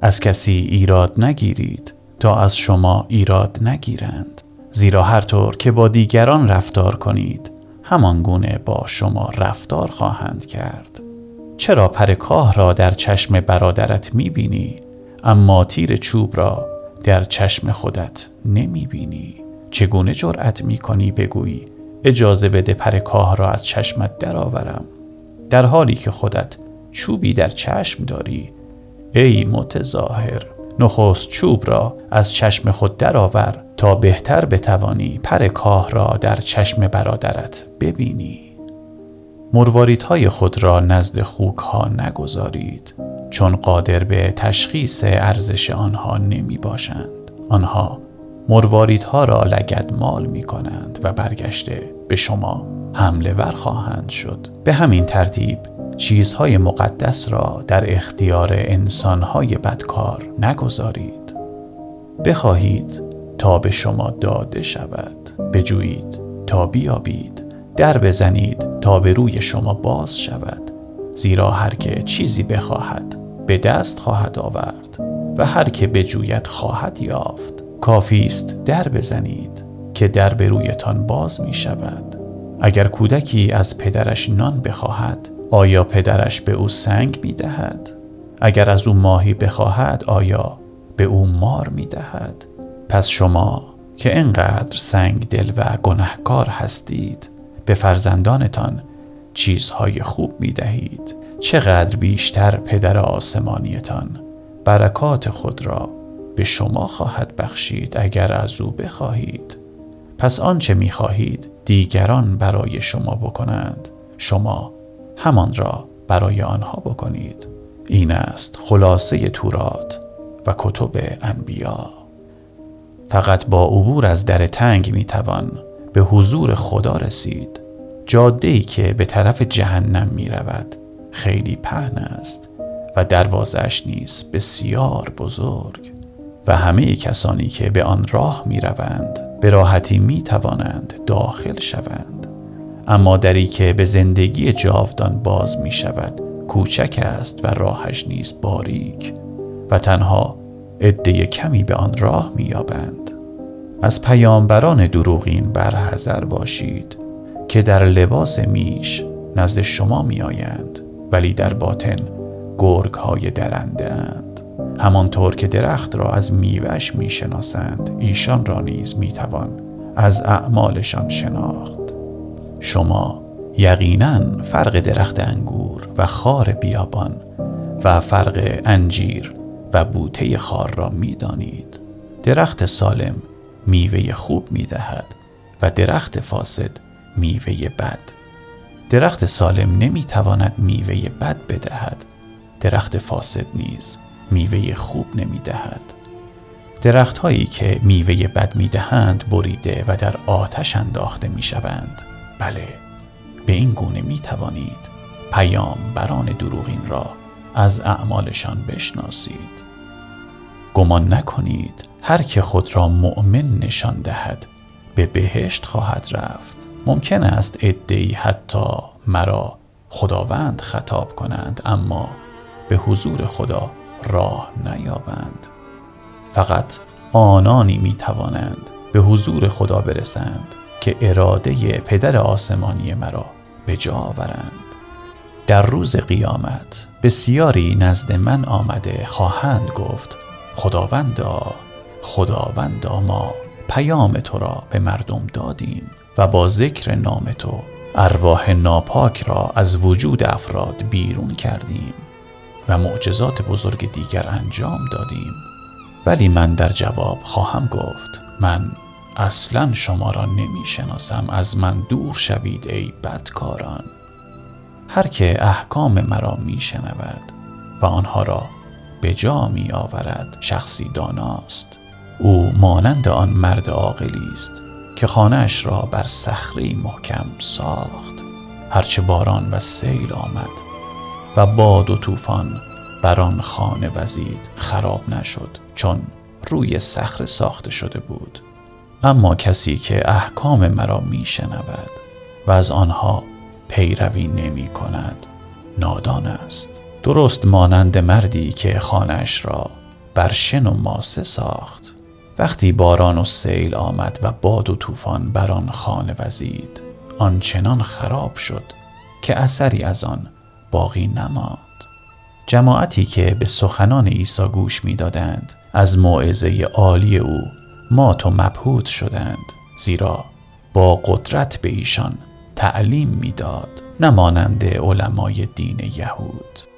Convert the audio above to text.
از کسی ایراد نگیرید تا از شما ایراد نگیرند، زیرا هر طور که با دیگران رفتار کنید همان گونه با شما رفتار خواهند کرد. چرا پر کاه را در چشم برادرت میبینی اما تیر چوب را در چشم خودت نمیبینی؟ چگونه جرأت میکنی بگویی اجازه بده پر کاه را از چشمت درآورم، در حالی که خودت چوبی در چشم داری؟ ای متظاهر، نخست چوب را از چشم خود درآور تا بهتر بتوانی پر کاه را در چشم برادرت ببینی. مرواریدهای خود را نزد خوک ها نگذارید، چون قادر به تشخیص ارزش آنها نمی باشند. آنها مرواریدها را لگدمال می کنند و برگشته به شما حمله ور خواهند شد. به همین ترتیب چیزهای مقدس را در اختیار انسانهای بدکار نگذارید. بخواهید تا به شما داده شود، بجویید تا بیابید، در بزنید تا به روی شما باز شود، زیرا هر که چیزی بخواهد به دست خواهد آورد و هر که بجوید خواهد یافت. کافی است در بزنید که در به رویتان باز می شود. اگر کودکی از پدرش نان بخواهد، آیا پدرش به او سنگ می دهد؟ اگر از او ماهی بخواهد، آیا به او مار می دهد؟ پس شما که انقدر سنگ دل و گناهکار هستید، به فرزندانتان چیزهای خوب می دهید. چقدر بیشتر پدر آسمانیتان برکات خود را به شما خواهد بخشید اگر از او بخواهید. پس آنچه می خواهید دیگران برای شما بکنند، شما همان را برای آنها بکنید. این است خلاصه تورات و کتب انبیا. فقط با عبور از در تنگ می توان به حضور خدا رسید. جاده‌ای که به طرف جهنم می رود خیلی پهن است و دروازه‌اش نیز بسیار بزرگ و همه کسانی که به آن راه می روند به راحتی می توانند داخل شوند. اما دری که به زندگی جاودان باز می شود کوچک است و راهش نیز باریک و تنها عده کمی به آن راه می یابند. از پیامبران دروغین برحذر باشید که در لباس میش نزد شما می آیند ولی در باطن گرگ های درنده اند. همانطور که درخت را از میوه‌اش می شناسند، ایشان را نیز می توان از اعمالشان شناخت. شما یقیناً فرق درخت انگور و خار بیابان و فرق انجیر و بوته خار را می دانید. درخت سالم میوه خوب می دهد و درخت فاسد میوه بد. درخت سالم نمی تواند میوه بد بدهد، درخت فاسد نیز میوه خوب نمی دهد. درخت هایی که میوه بد می دهند بریده و در آتش انداخته می شوند. بله، به این گونه می توانید پیامبران دروغین را از اعمالشان بشناسید. گمان نکنید هر که خود را مؤمن نشان دهد به بهشت خواهد رفت. ممکن است عده‌ای حتی مرا خداوند خطاب کنند اما به حضور خدا راه نیابند. فقط آنانی می توانند به حضور خدا برسند که اراده پدر آسمانی مرا به جا آورند. در روز قیامت بسیاری نزد من آمده خواهند گفت خداوندا، خداوندا، ما پیام تو را به مردم دادیم و با ذکر نام تو ارواح ناپاک را از وجود افراد بیرون کردیم و معجزات بزرگ دیگر انجام دادیم. ولی من در جواب خواهم گفت من اصلا شما را نمی شناسم، از من دور شوید ای بدکاران. هر که احکام مرا می شنود و آنها را به جا می آورد شخصی داناست. او مانند آن مرد عاقلی است که خانه‌اش را بر صخره‌ای محکم ساخت. هرچه باران و سیل آمد و باد و طوفان بر آن خانه وزید خراب نشد، چون روی صخره ساخته شده بود. اما کسی که احکام مرا می شنود و از آنها پیروی نمی کند نادان است، درست مانند مردی که خانه‌اش را برشن و ماسه ساخت. وقتی باران و سیل آمد و باد و طوفان بر آن خانه وزید، آنچنان خراب شد که اثری از آن باقی نماند. جماعتی که به سخنان عیسی گوش می‌دادند از موعظه عالی او مات و مبهوت شدند، زیرا با قدرت به ایشان تعلیم می‌داد، نه مانند علمای دین یهود.